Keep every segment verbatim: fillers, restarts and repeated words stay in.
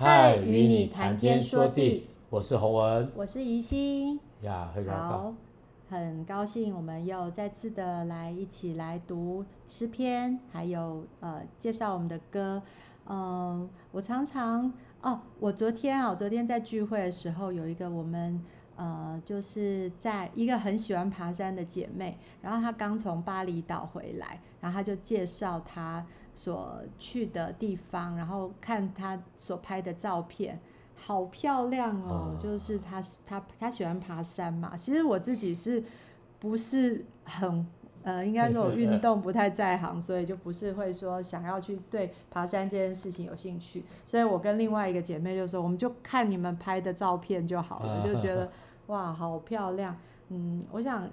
嗨，与你谈天说地，我是洪文，我是怡心呀，好，很高兴我们又再次的来一起来读诗篇，还有呃介绍我们的歌。嗯，我常常哦，我昨天啊，昨天在聚会的时候有一个我们。呃，就是在一个很喜欢爬山的姐妹，然后她刚从巴厘岛回来，然后她就介绍她所去的地方，然后看她所拍的照片，好漂亮哦！嗯、就是她她她喜欢爬山嘛。其实我自己是不是很呃，应该说我运动不太在行，所以就不是会说想要去对爬山这件事情有兴趣。所以我跟另外一个姐妹就说，我们就看你们拍的照片就好了，就觉得。哇，好漂亮！嗯，我想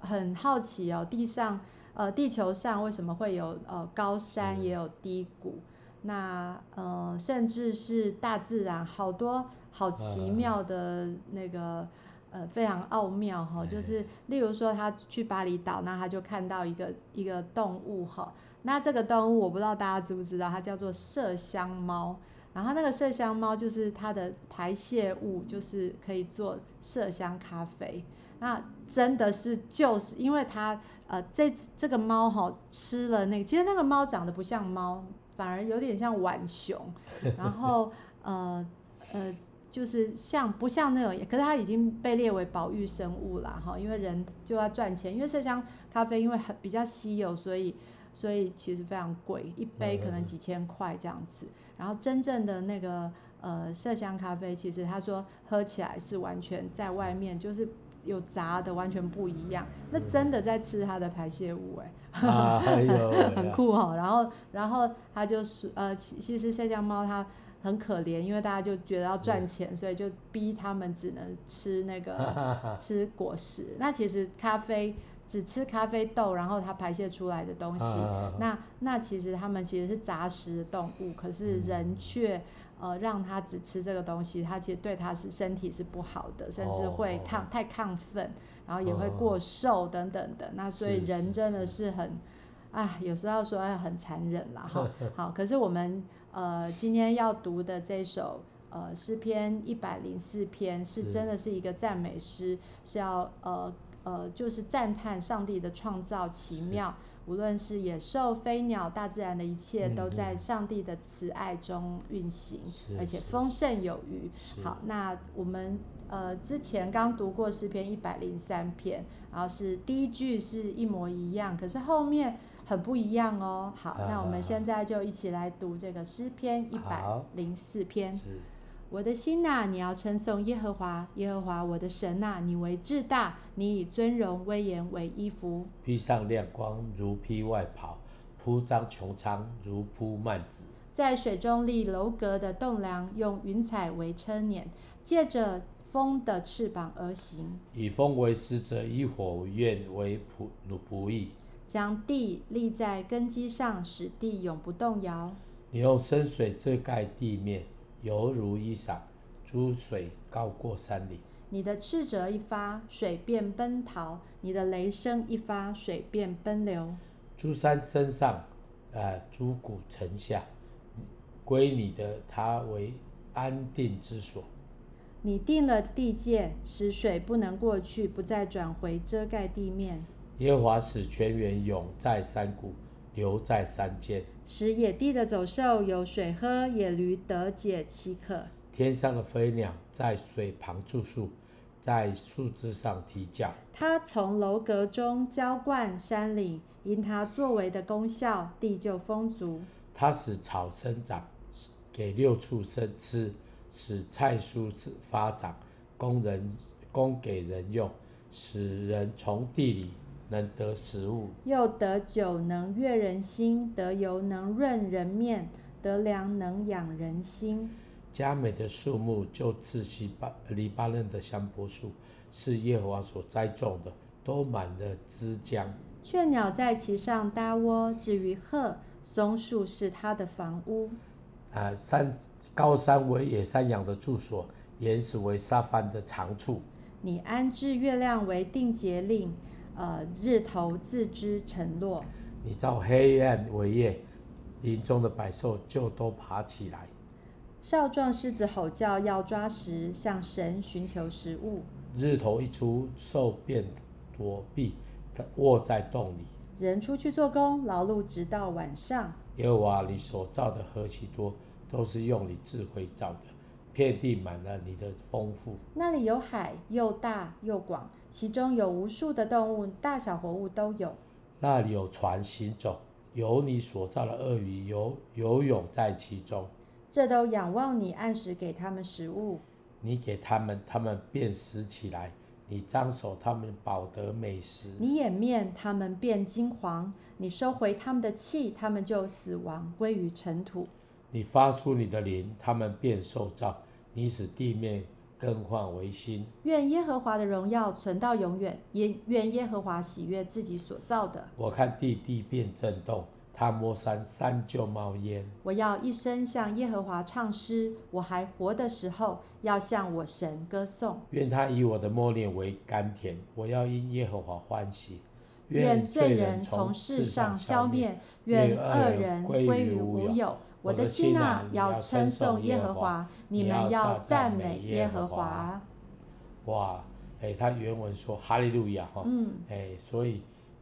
很好奇哦，地上呃，地球上为什么会有呃高山也有低谷？嗯、那呃，甚至是大自然好多好奇妙的那个、嗯、呃，非常奥妙哈、哦。就是例如说，他去巴厘岛，那他就看到一个一个动物哈、哦。那这个动物我不知道大家知不知道，它叫做麝香猫。然后那个麝香猫就是它的排泄物，就是可以做麝香咖啡。那真的是就是因为它呃这这个猫哈、哦、吃了那个，其实那个猫长得不像猫，反而有点像浣熊，然后呃呃就是像不像那种，可是它已经被列为保育生物啦哈、哦，因为人就要赚钱，因为麝香咖啡因为很比较稀有，所以。所以其实非常贵，一杯可能几千块这样子。然后真正的那个呃麝香咖啡，其实他说喝起来是完全在外面就是有杂的，完全不一样。那真的在吃它的排泄物哎、欸，啊、很酷哈、喔。然后然后他就是呃，其实麝香猫它很可怜，因为大家就觉得要赚钱，所以就逼他们只能吃那个吃果实。那其实咖啡。只吃咖啡豆，然后它排泄出来的东西，啊、那那其实它们其实是杂食的动物，可是人却、嗯、呃让它只吃这个东西，它其实对它是身体是不好的，甚至会亢、哦、太亢奋，然后也会过瘦等等的。哦、那所以人真的是很，啊，有时候说很残忍啦哈。好，可是我们呃今天要读的这首。呃，诗篇一百零四篇是真的是一个赞美诗，是要呃呃，就是赞叹上帝的创造奇妙，无论是野兽、飞鸟，大自然的一切都在上帝的慈爱中运行，嗯、而且丰盛有余。好，那我们呃之前刚读过诗篇一百零三篇，然后是第一句是一模一样，可是后面很不一样哦。好，那我们现在就一起来读这个诗篇一百零四篇。我的心哪、啊，你要称颂耶和华，耶和华我的神哪、啊，你为至大，你以尊荣威严为衣服，披上亮光如披外袍，铺张穹苍如铺幔子，在水中立楼阁的栋梁，用云彩为车辇，借着风的翅膀而行，以风为使者，以火焰为仆役，将地立在根基上，使地永不动摇，你用深水遮盖地面，犹如衣裳，诸水高过山岭。你的斥责一发，水便奔逃；你的雷声一发，水便奔流。诸山升上，呃，诸谷沉下，归你的他为安定之所。你定了地界，使水不能过去，不再转回遮盖地面。耶和华使泉源涌在山谷，流在山间，使野地的走兽有水喝，野驴得解其渴。天上的飞鸟在水旁住宿，在树枝上啼叫。他从楼阁中浇灌山岭，因他作为的功效，地就丰足。他使草生长，给六畜生吃，使菜蔬发长，供人供给人用，使人从地里能得食物，又得酒能悦人心，得油能润人面，得粮能养人心。佳美的树木就自西巴黎巴嫩的香柏树，是耶和华所栽种的，都满了枝浆。雀鸟在其上搭窝，至于鹤，松树是它的房屋。啊、山高山为野山羊的住所，岩石为沙番的长处。你安置月亮为定节令。呃，日头自知沉落，你照黑暗为业，林中的百兽就都爬起来。少壮狮子吼叫要抓食，向神寻求食物。日头一出，兽便躲避，卧在洞里。人出去做工，劳碌直到晚上。耶和华你所造的何其多，都是用你智慧造的，遍地满了你的丰富。那里有海，又大又广，其中有无数的动物，大小活物都有。那里有船行走，有你所造的鳄鱼 游, 游泳在其中。这都仰望你，按时给他们食物。你给他们，他们便食起来；你张手，他们饱得美食。你掩面，他们便惊惶；你收回他们的气，他们就死亡归于尘土。你发出你的灵，他们便受造；你使地面更换为新。愿耶和华的荣耀存到永远，也愿耶和华喜悦自己所造的。我看地地便震动，他摸山，山就冒烟。我要一生向耶和华唱诗，我还活的时候要向我神歌颂。愿他以我的默念为甘甜，我要因耶和华欢喜。愿罪人从世上消灭，愿恶人归于无有。我的心啊，要称颂耶和华，你们要赞美耶和华。哇，哎，他原文说哈利路亚哈，嗯，哎，所以，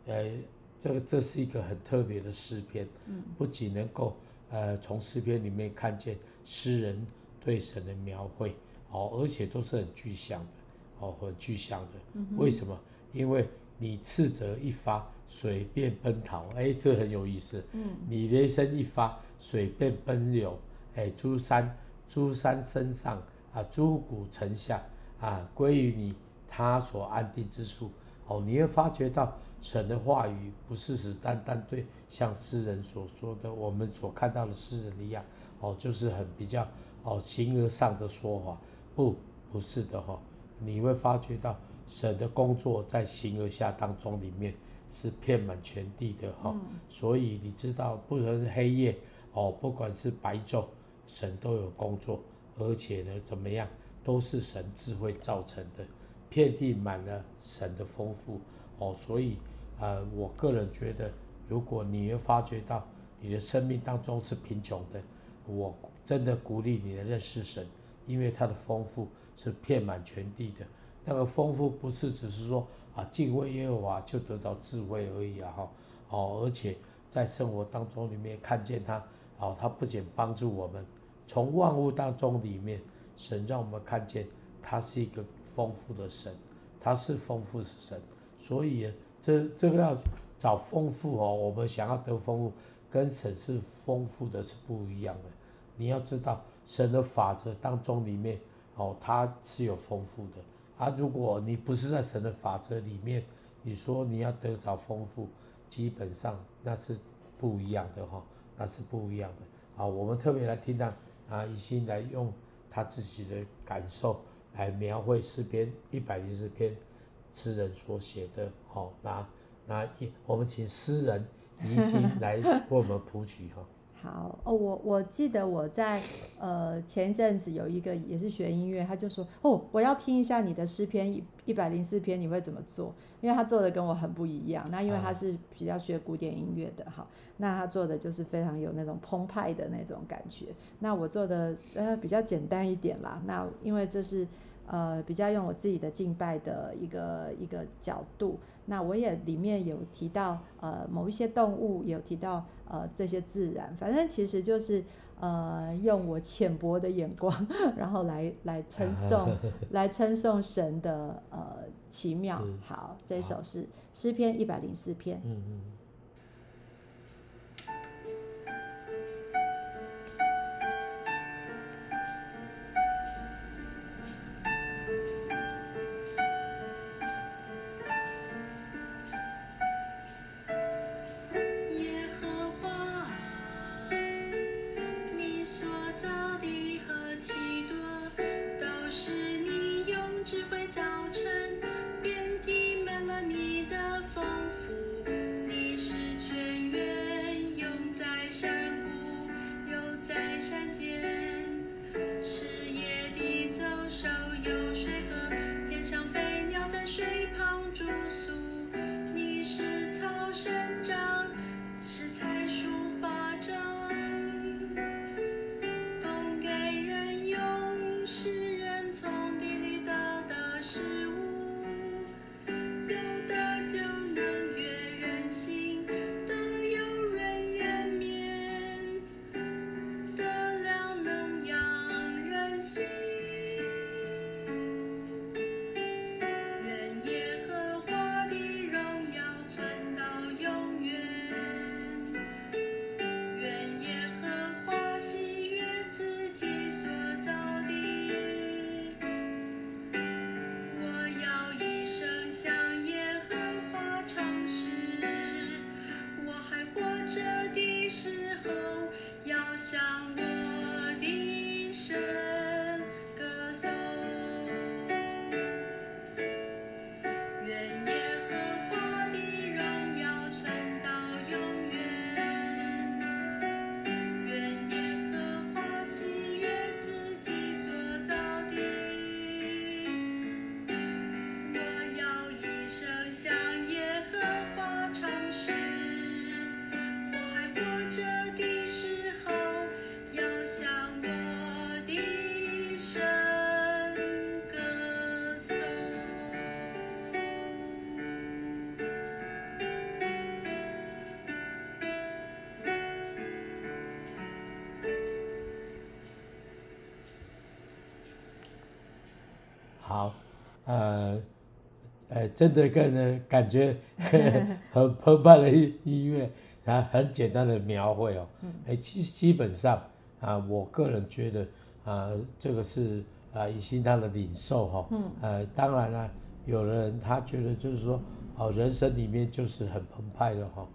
哎，这个这是一个很特别的诗篇，嗯，不仅能够呃从诗篇里面看见诗人对神的描绘，哦，而且都是很具象的，哦，很具象的。嗯，为什么？因为你斥责一发，水便奔逃，哎，这很有意思。嗯，你雷声一发，水便奔流，哎，诸山诸山身上啊，诸谷城下啊，归于你他所安定之处。哦，你会发觉到神的话语不是只单单对像诗人所说的，我们所看到的诗人一样，哦，就是很比较哦形而上的说法，不，不是的哈、哦。你会发觉到神的工作在形而下当中里面是遍满全地的哈、哦嗯。所以你知道，不论是黑夜。哦，不管是白昼，神都有工作，而且呢，怎么样，都是神智慧造成的，遍地满了神的丰富。哦，所以，呃，我个人觉得，如果你会发觉到你的生命当中是贫穷的，我真的鼓励你的认识神，因为他的丰富是遍满全地的。那个丰富不是只是说啊，敬畏耶和华就得到智慧而已啊，哈、哦，哦，而且在生活当中里面看见他。好、哦，他不仅帮助我们，从万物当中里面，神让我们看见他是一个丰富的神，他是丰富的神。所以这这个要找丰富哦，我们想要得丰富，跟神是丰富的是不一样的。你要知道，神的法则当中里面，哦，他是有丰富的。啊，如果你不是在神的法则里面，你说你要得找丰富，基本上那是不一样的哈、哦。那是不一样的。好，我们特别来听到啊，以心来用他自己的感受来描绘诗篇一百零四篇诗人所写的。好、哦，那那我们请诗人以心来为我们谱曲哈。好哦，我我记得我在呃前一阵子有一个也是学音乐，他就说哦，我要听一下你的诗篇一百零四篇，你会怎么做？因为他做的跟我很不一样。那因为他是比较学古典音乐的，好，那他做的就是非常有那种澎湃的那种感觉。那我做的呃比较简单一点啦。那因为这是呃比较用我自己的敬拜的一个一个角度。那我也里面有提到呃某一些动物，也有提到呃这些自然，反正其实就是呃用我浅薄的眼光，然后来来称颂来称颂神的呃奇妙。好，这首是诗篇一百零四篇。嗯嗯。好，呃，呃，真的跟感觉呵呵很澎湃的音乐，啊，很简单的描绘哦，哎，其实基本上啊，我个人觉得啊，这个是啊，以心他的领受哈、哦，嗯，呃，当然啦、啊，有的人他觉得就是说，哦，人生里面就是很澎湃的哈、哦，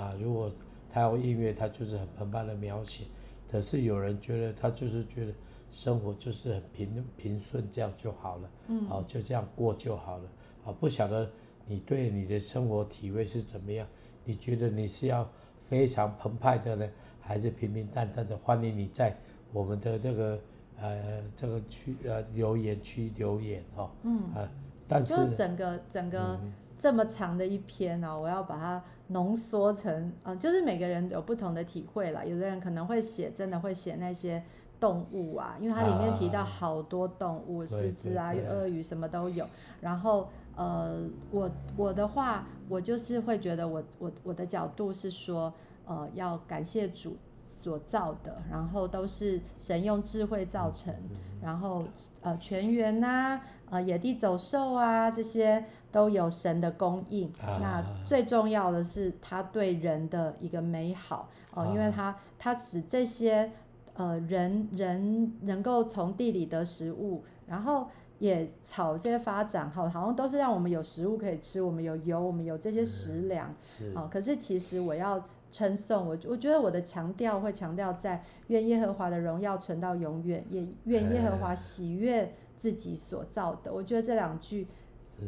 啊，如果他有音乐，他就是很澎湃的描写。可是有人觉得他就是觉得生活就是很平平顺，这样就好了，嗯，好、哦、就这样过就好了，啊、哦，不晓得你对你的生活体会是怎么样？你觉得你是要非常澎湃的呢，还是平平淡淡的？欢迎你在我们的这个呃这个区呃留言区留言哦，嗯啊、呃，但是就整个整个这么长的一篇啊、哦，我要把它。浓缩成、呃、就是每个人有不同的体会啦，有的人可能会写真的会写那些动物啊，因为它里面提到好多动物，狮子啊、鳄鱼什么都有，然后呃我我的话我就是会觉得我我我的角度是说呃要感谢主所造的，然后都是神用智慧造成，然后呃全员啊呃野地走兽啊这些都有神的供应、啊、那最重要的是他对人的一个美好、呃啊、因为他他使这些呃人人能够从地里得食物，然后也草这些发展好像都是让我们有食物可以吃，我们有油，我们有这些食粮、嗯呃、可是其实我要称颂我我觉得我的强调会强调在愿耶和华的荣耀存到永远，也愿耶和华喜悦自己所造的、哎、我觉得这两句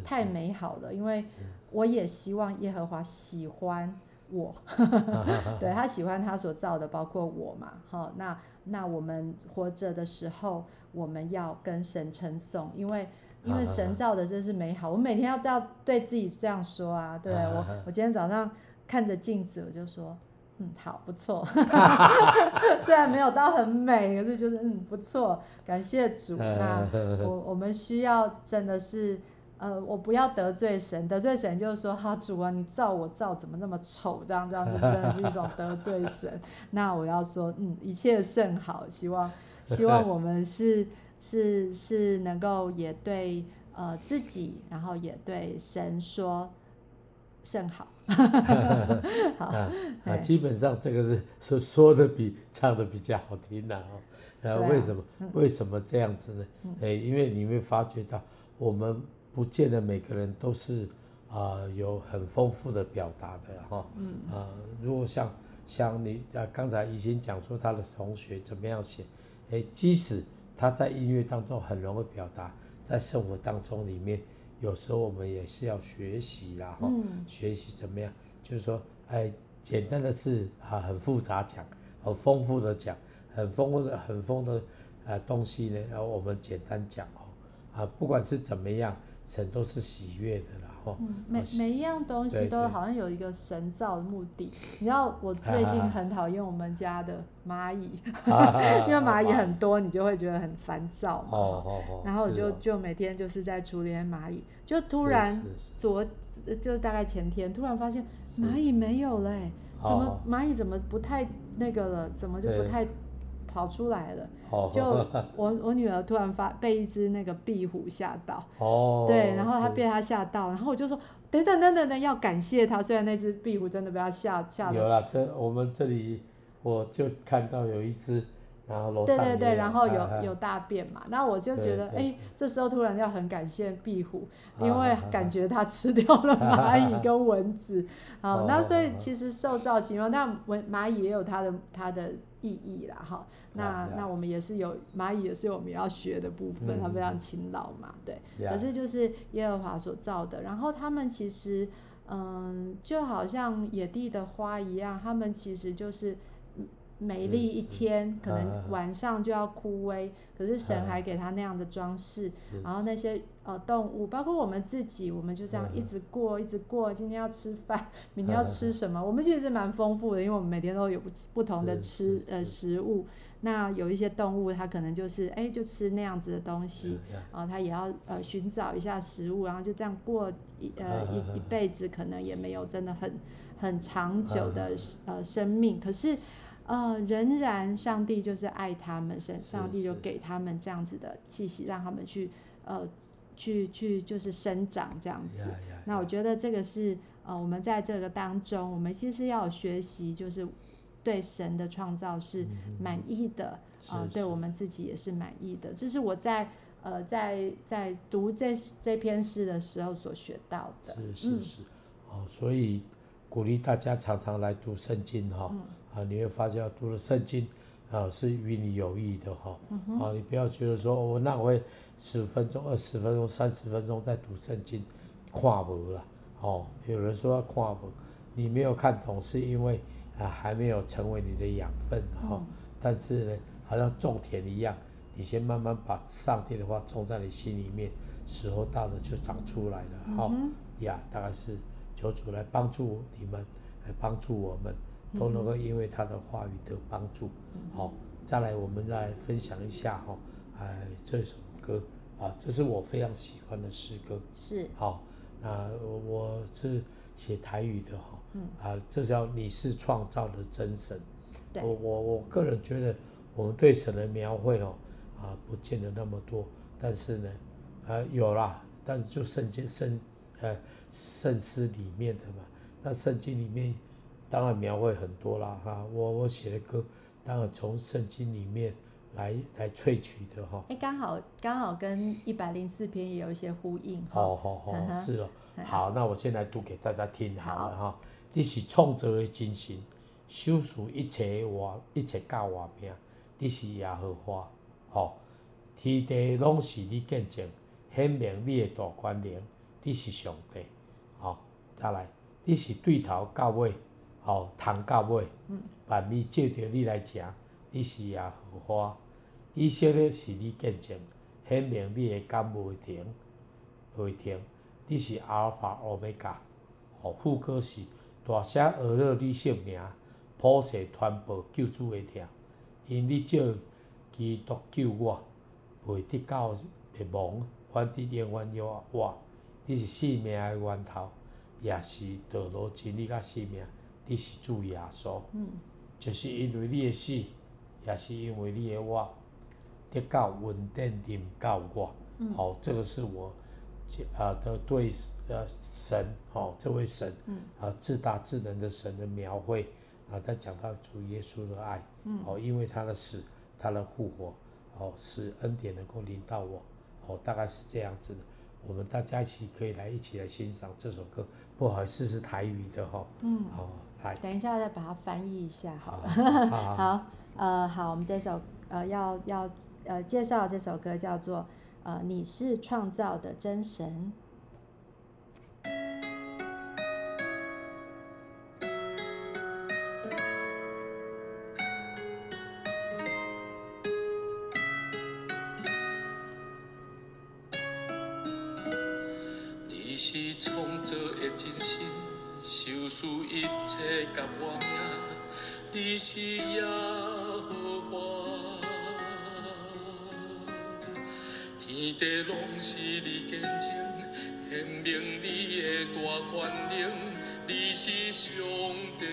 太美好了，因为我也希望耶和华喜欢我对，他喜欢他所造的包括我嘛、哦、那, 那我们活着的时候我们要跟神称颂，因为因为神造的真是美好，我每天要这样对自己这样说啊，对我我今天早上看着镜子我就说嗯好不错虽然没有到很美，可是就是嗯不错，感谢主啊我, 我们需要真的是呃，我不要得罪神，得罪神就是说，哈主啊，你造我造怎么那么丑，这样这样就真的是一种得罪神。那我要说，嗯，一切甚好，希望希望我们是是是能够也对呃自己，然后也对神说甚好。好啊啊，基本上这个是说说的比唱的比较好听的、啊、哦。呃、啊，为什么、嗯、为什么这样子呢？哎、欸，因为你会发觉到我们。不见得每个人都是啊、呃、有很丰富的表达的哈、哦，嗯啊、呃，如果像像你啊刚才怡心讲说他的同学怎么样写，哎，即使他在音乐当中很容易表达，在生活当中里面，有时候我们也是要学习啦哈、哦嗯，学习怎么样，就是说哎简单的事啊很复杂讲，很丰富的讲，很丰富的很丰富的呃东西呢，然后我们简单讲哦，啊不管是怎么样。神都是喜悦的啦，吼、嗯，每每一样东西都好像有一个神造的目的。你知道我最近很讨厌我们家的蚂蚁，啊、因为蚂蚁很多，你就会觉得很烦躁嘛。哦哦哦、然后我就、哦、就每天就是在处理蚂蚁，就突然昨就大概前天突然发现蚂蚁没有了、欸，怎么蚂蚁怎么不太那个了？怎么就不太？跑出来了，就我我女儿突然发被一只那个壁虎吓到，哦，对，然后她被她吓到，然后我就说等等等等等，要感谢她，虽然那只壁虎真的被她吓吓到。有啦，这我们这里我就看到有一只，然后楼上对对对，然后有、啊、有大便嘛，那我就觉得哎、欸，这时候突然要很感谢壁虎，啊、因为感觉它吃掉了蚂蚁跟蚊子，啊、好，那所以其实受造情况，但蚂蚁也有它的它的。意义啦哈，那、啊、那我们也是有蚂蚁，也是我们要学的部分，嗯、它非常勤劳嘛，对、啊。可是就是耶和华所造的，然后他们其实，嗯，就好像野地的花一样，他们其实就是美丽一天，可能晚上就要枯萎，啊、可是神还给他那样的装饰。啊、然后那些呃动物，包括我们自己，我们就这样一直过，嗯、一直过，今天要吃饭，明天要吃什么？啊、我们其实蛮丰富的，因为我们每天都有不同的吃呃食物。那有一些动物，它可能就是哎，就吃那样子的东西，啊、呃，它也要呃寻找一下食物，然后就这样过一呃一一辈子，可能也没有真的很很长久的、啊、呃生命，可是。呃，仍然上帝就是爱他们，上帝就给他们这样子的气息，让他们去呃去去就是生长这样子。Yeah, yeah, yeah. 那我觉得这个是呃，我们在这个当中，我们其实要有学习，就是对神的创造是满意的，嗯呃、是是对我们自己也是满意的。这是我在呃在在读这这篇诗的时候所学到的。是是是，嗯哦、所以鼓励大家常常来读圣经哈、哦嗯啊、你会发现读了圣经。啊，是与你有益的哈、嗯啊。你不要觉得说，哦、那我会十分钟、二十分钟、三十分钟在读圣经，看不啦。哦，有人说要看不，你没有看懂，是因为啊还没有成为你的养分哈、哦嗯。但是呢，好像种田一样，你先慢慢把上帝的话种在你心里面，时候到了就长出来了哈。呀、嗯哦，yeah, 大概是求主来帮助你们，来帮助我们。都能够因为他的话语得帮助。好、嗯哦，再来我们再来分享一下哈、哦，哎，这首歌啊，这是我非常喜欢的诗歌。是。好、哦，那我是写台语的哈、哦嗯，啊，这叫你是创造的真神。对。我我我个人觉得，我们对神的描绘哦，啊，不见得那么多，但是呢，啊，有啦，但是就圣经圣呃圣诗里面的嘛，那圣经里面。当然描绘很多啦哈，我我写的歌当然从圣经里面来来萃取的哈。哎、欸，刚好刚好跟一百零四篇也有一些呼应。好好好，是哦。好，那我先来读给大家听好了哈。你是创造的精神，修饰一切活一切教活命，你是耶和华吼，天地拢是你见证，显明你的大权能，你是上帝吼、哦。再来，你是对头到尾。好、哦，糖到尾，万米借着你来吃，你是耶和华，以色列是你见证，显明你的感未停，未停，你是 Alpha Omega， 哦，副歌是大声呼乐你圣名，普世传播救主的疼，因你借基督救我，未得到灭亡，反得永远有我，你是生命的源头，也是道路真理甲生命。你是主耶稣、嗯，就是因为你的死，也是因为你的我，得到稳定临到我。好、嗯哦，这个是我啊的、呃、对呃神，哦，这位神，嗯，啊至大至能的神的描绘啊，他讲到主耶稣的爱，嗯，哦，因为他的死，他的复活，哦，使恩典能够临到我，哦，大概是这样子的。我们大家一起可以来一起来欣赏这首歌，不好意思是台语的哈、哦，嗯，好、哦。等一下再把它翻译一下好了。好， 好， 好，呃，好，我们这首呃要要呃介绍这首歌叫做呃你是创造的真神。你是创造的真神。修饰一切甲我命，你是耶和华，天地拢是你见证，显明你的大权能，你是上帝，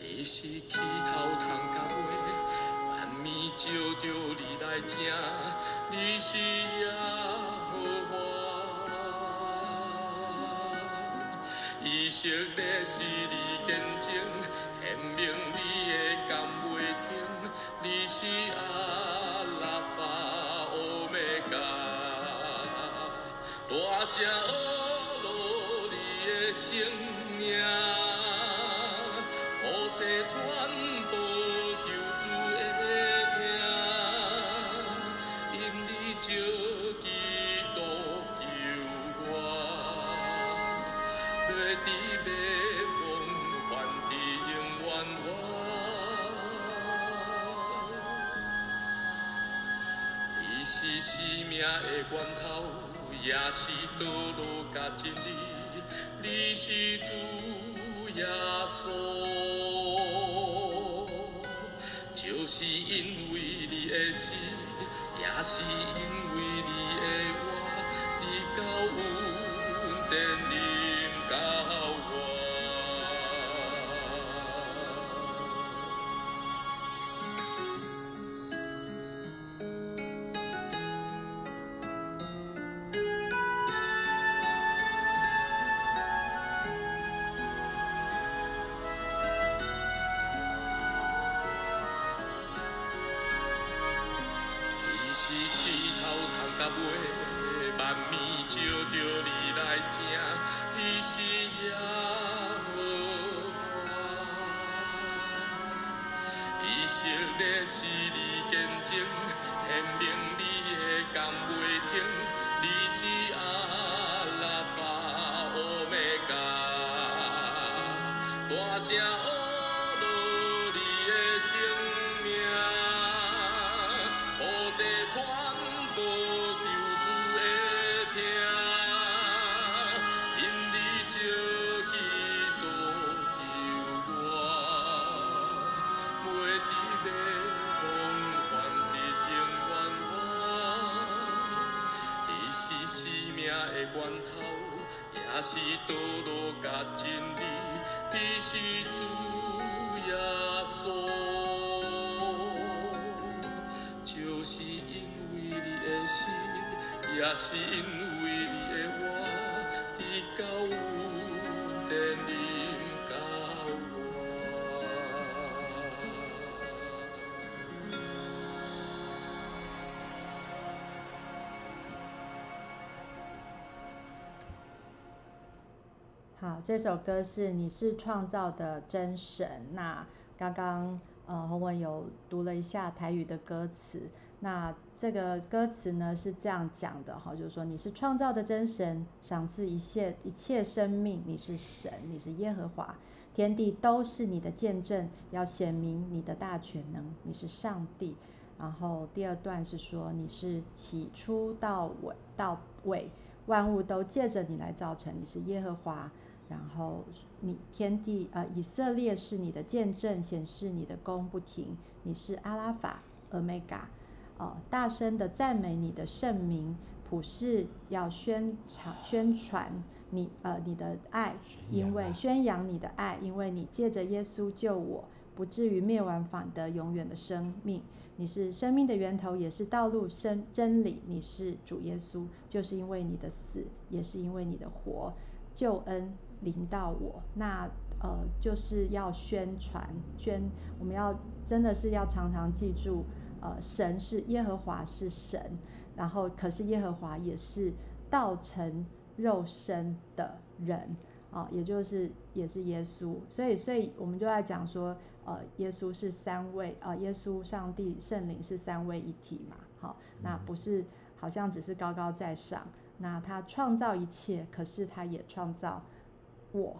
你是起头通甲尾，万米照着你来吃，你是耶和华。以色列是你见证，显明你的甘未停，你是阿拉法欧米伽，大声呼罗你的圣名，普世传播救主的疼，因你就。你要望凡地永远活，你是生命的源头，也是道路甲真理，你是主耶稣，就是因为你的死，也是因为你的我，你到阮殿里。月，万暝照着你来听，你是耶和华，以色列是你见证，显明你的甘袂停，你是Alpha Omega，大声。 也是道路甲真理，你是主耶稣，就是因为你的死，也是因为你的活，你到有天临到好，这首歌是你是创造的真神。那刚刚呃洪文有读了一下台语的歌词，那这个歌词呢是这样讲的哈，就是说你是创造的真神，赏赐一切一切生命，你是神，你是耶和华，天地都是你的见证，要显明你的大全能，你是上帝。然后第二段是说你是起初到尾到尾，万物都借着你来造成，你是耶和华。 然后你天地呃以色列是你的见证，显示你的功不停。你是阿拉法、欧米伽，哦，大声的赞美你的圣名，普世要宣传宣传你呃你的爱，因为宣扬你的爱，因为你借着耶稣救我，不至于灭亡，反得永远的生命。你是生命的源头，也是道路生真理。你是主耶稣，就是因为你的死，也是因为你的活，救恩 临到我，那呃就是要宣传宣，我们要真的是要常常记住，呃，神是耶和华是神，然后可是耶和华也是道成肉身的人啊、呃，也就是也是耶稣，所以所以我们就在讲说，呃，耶稣是三位啊、呃，耶稣、上帝、圣灵是三位一体嘛，好、哦，那不是好像只是高高在上，那他创造一切，可是他也创造 我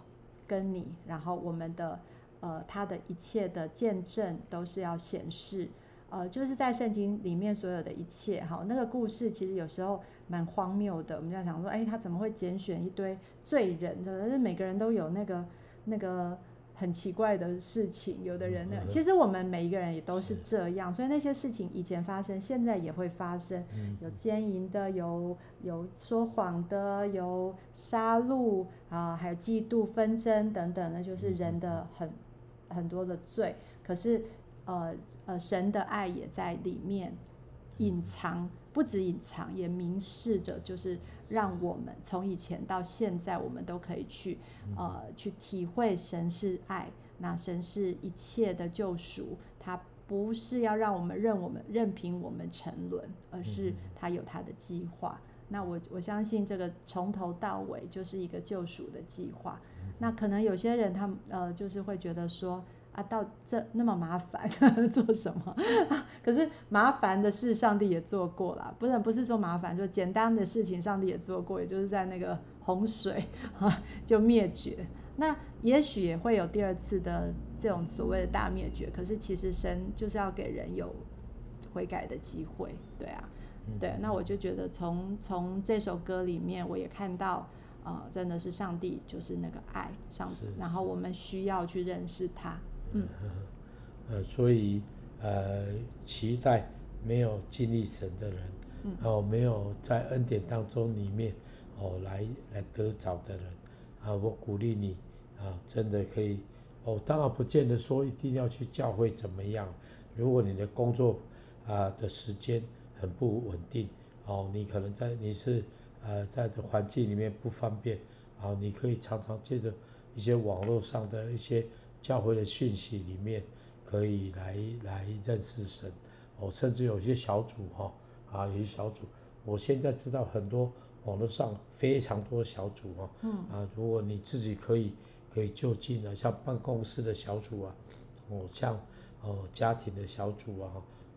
跟你，然后我们的呃，他的一切的见证都是要显示，呃，就是在圣经里面所有的一切，好，那个故事其实有时候蛮荒谬的。我们就想说，哎，他怎么会拣选一堆罪人的？但是每个人都有那个那个很奇怪的事情，有的人呢，嗯、其实我们每一个人也都是这样，所以那些事情以前发生，现在也会发生，嗯、有奸淫的，有有说谎的，有杀戮。 啊，还有嫉妒、纷争等等呢，就是人的很很多的罪。可是，呃呃，神的爱也在里面隐藏，不止隐藏，也明示着，就是让我们从以前到现在，我们都可以去呃去体会神是爱，那神是一切的救赎，他不是要让我们任我们任凭我们沉沦，而是他有他的计划。 那我我相信这个从头到尾就是一个救赎的计划。那可能有些人他呃就是会觉得说啊，到这那么麻烦呵呵做什么、啊？可是麻烦的事上帝也做过啦，不是不是说麻烦，就简单的事情上帝也做过，也就是在那个洪水、啊、就灭绝。那也许也会有第二次的这种所谓的大灭绝，可是其实神就是要给人有悔改的机会，对啊。 对，那我就觉得从从这首歌里面，我也看到，呃，真的是上帝就是那个爱上帝，然后我们需要去认识他，嗯，呃，所以呃，期待没有经历神的人，嗯，哦，没有在恩典当中里面哦来来得着的人，啊，我鼓励你啊，真的可以哦，当然不见得说一定要去教会怎么样，如果你的工作啊的时间 很不稳定，哦，你可能在你是呃在的环境里面不方便，哦，你可以常常借着一些网络上的一些教会的讯息里面，可以来来认识神，哦，甚至有些小组哈、哦，啊，有些小组我现在知道很多网络上非常多小组啊，嗯啊，如果你自己可以可以就近啊，像办公室的小组啊，哦，像呃家庭的小组啊，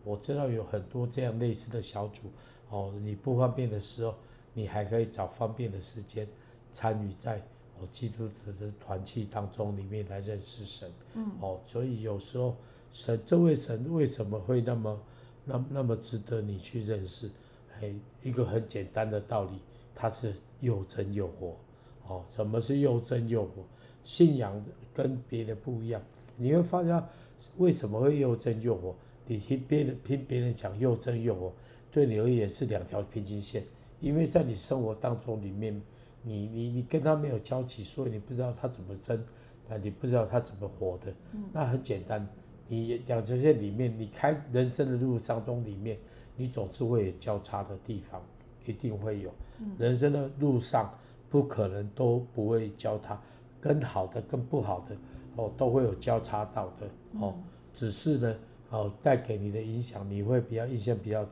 我知道有很多这样类似的小组哦。你不方便的时候，你还可以找方便的时间参与在哦基督的团契当中里面来认识神，嗯哦，所以有时候神这位神为什么会那么那那么值得你去认识？哎，一个很简单的道理，它是又真又活哦。什么是又真又活？信仰跟别的不一样，你会发现为什么会又真又活？你听别人听别人讲又真又活，对你而言是两条平行线，因为在你生活当中里面，你你你跟他没有交集，所以你不知道他怎么真，那你不知道他怎么活的。嗯、那很简单，你两条线里面，你开人生的路当中里面，你总是会有交叉的地方，一定会有。嗯、人生的路上不可能都不会交叉，跟好的跟不好的哦都会有交叉到的哦、嗯，只是呢。哦，带给你的影响，你会比较印象比较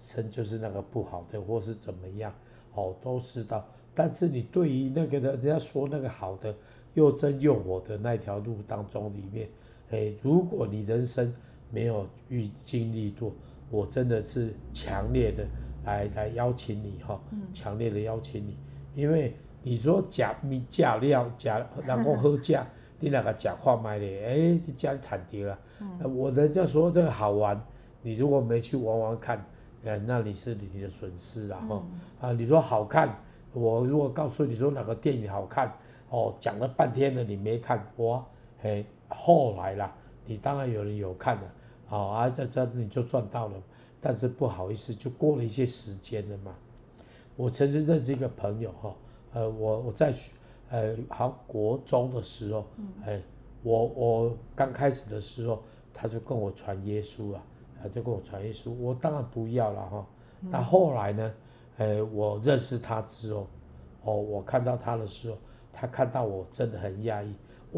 深，就是那个不好的，或是怎么样，哦，都知道。但是你对于那个的，人家说那个好的，又真又火的那条路当中里面，哎，如果你人生没有遇经历过，我真的是强烈的来来邀请你哈、哦嗯，强烈的邀请你，因为你说假米假料假，然后喝假。你那个假话买的，哎，你家里谈掉啊！我人家说这个好玩，你如果没去玩玩看，哎，那你是你的损失啦、嗯、啊，你说好看，我如果告诉你说哪个电影好看，哦，讲了半天了你没看，哇，哎，后来啦，你当然有人有看了，哦、啊，这这你就赚到了，但是不好意思，就过了一些时间了嘛。我曾经认识一个朋友哈、哦，呃，我我在。呃，好，国中的时候，哎、呃，我我刚开始的时候，他就跟我传耶稣啊，他就跟我传耶稣，我当然不要了哈。那、嗯、后来呢，呃，我认识他之后，哦，我看到他的时候，他看到我真的很讶异，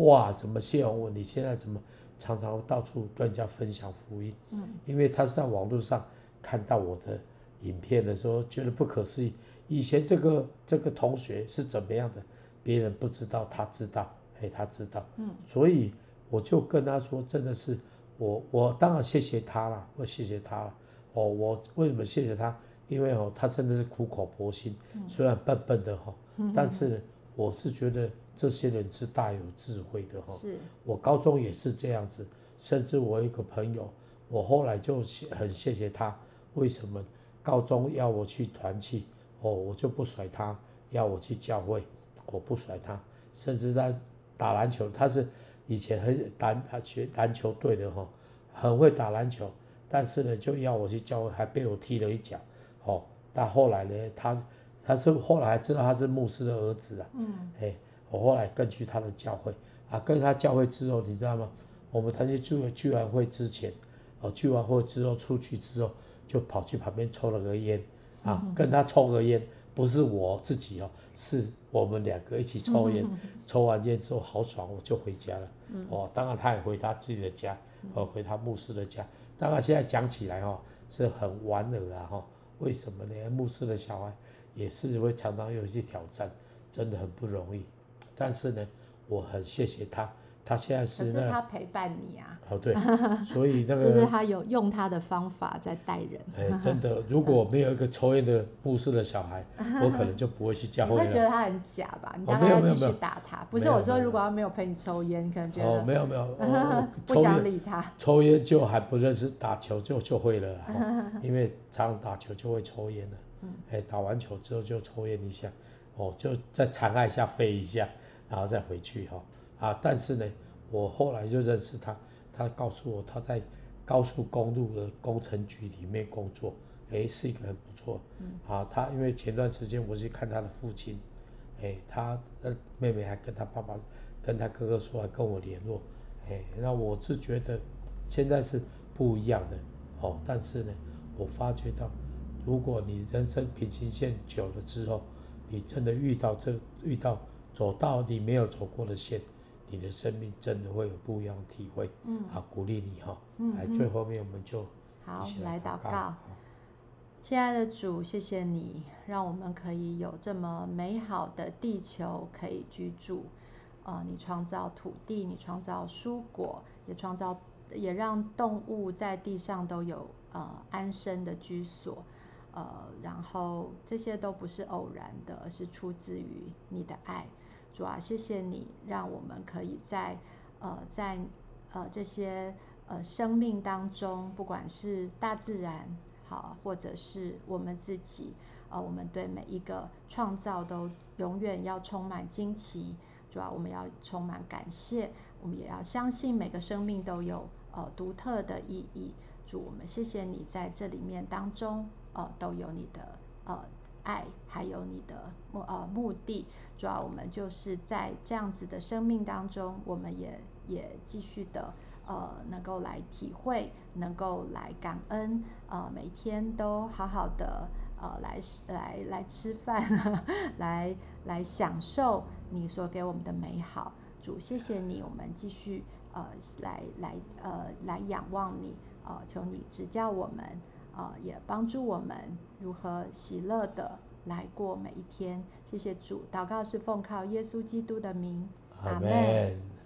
哇，怎么谢宏文你现在怎么常常到处跟人家分享福音？嗯，因为他是在网络上看到我的影片的时候，觉得不可思议，以前这个这个同学是怎么样的？别人不知道，他知道，哎，他知道，嗯，所以我就跟他说，真的是我，我当然谢谢他了，我谢谢他了，哦，我为什么谢谢他？因为哦，他真的是苦口婆心，嗯、虽然笨笨的哈、哦嗯，但是我是觉得这些人是大有智慧的哈、哦。是，我高中也是这样子，甚至我有一个朋友，我后来就很谢谢他，为什么？高中要我去团契，哦，我就不甩他，要我去教会。我不甩他，甚至他打篮球，他是以前很篮学篮球队的哈，很会打篮球，但是呢就要我去教会，还被我踢了一脚，哦，但后来呢他他是后来还知道他是牧师的儿子啊，嗯，哎，我后来跟去他的教会啊，跟他教会之后，你知道吗？我们他去聚聚完会之前，哦，聚完会之后出去之后，就跑去旁边抽了个烟啊，跟他抽个烟。不是我自己哦，是我们两个一起抽烟，嗯、抽完烟之后好爽，我就回家了、嗯。哦，当然他也回他自己的家，哦，回他牧师的家。当然现在讲起来哦，是很玩儿啊哈、哦。为什么呢？牧师的小孩也是会常常有一些挑战，真的很不容易。但是呢，我很谢谢他，他现在是那個、可是他陪伴你啊。哦对，所以那个就是他有用他的方法在带人。哎，真的，如果没有一个抽烟的牧师的小孩，我可能就不会去教会了。你会觉得他很假吧？你大概要继续打他、哦？不是，我说如果他没有陪你抽烟，可能觉得哦没有没有，哦、不想理他。抽烟就还不认识，打球就就会了啦、哦，因为常打球就会抽烟了。嗯、哎，打完球之后就抽烟一下，哦，就再残害一下，飞一下，然后再回去哈、哦。啊，但是呢，我后来就认识他，他告诉我他在高速公路的工程局里面工作，哎，是一个很不错。啊，他因为前段时间我去看他的父亲，哎，他的妹妹还跟他爸爸、跟他哥哥说，还跟我联络，哎，那我是觉得现在是不一样的哦。但是呢，我发觉到，如果你人生平行线久了之后，你真的遇到这遇到走到你没有走过的线。你的生命真的会有不一样的体会，嗯，好，鼓励你哈、哦，嗯，来，最后面我们就一起来祷告。亲爱的主，谢谢你让我们可以有这么美好的地球可以居住、呃、你创造土地，你创造蔬果，也创造也让动物在地上都有、呃、安身的居所、呃、然后这些都不是偶然的，而是出自于你的爱。主啊，谢谢你让我们可以在、呃、在、呃、这些、呃、生命当中，不管是大自然好，或者是我们自己、呃、我们对每一个创造都永远要充满惊奇。主要我们要充满感谢，我们也要相信每个生命都有、呃、独特的意义。主，我们谢谢你在这里面当中、呃、都有你的、呃、爱，还有你的、呃、目的。主要我们就是在这样子的生命当中，我们也也继续的呃，能够来体会，能够来感恩，呃，每天都好好的，呃，来来来吃饭，呵呵来来享受你所给我们的美好。主，谢谢你，我们继续呃来来呃来仰望你，呃，求你指教我们，呃，也帮助我们如何喜乐的来过每一天。谢谢主，祷告是奉靠耶稣基督的名，阿们。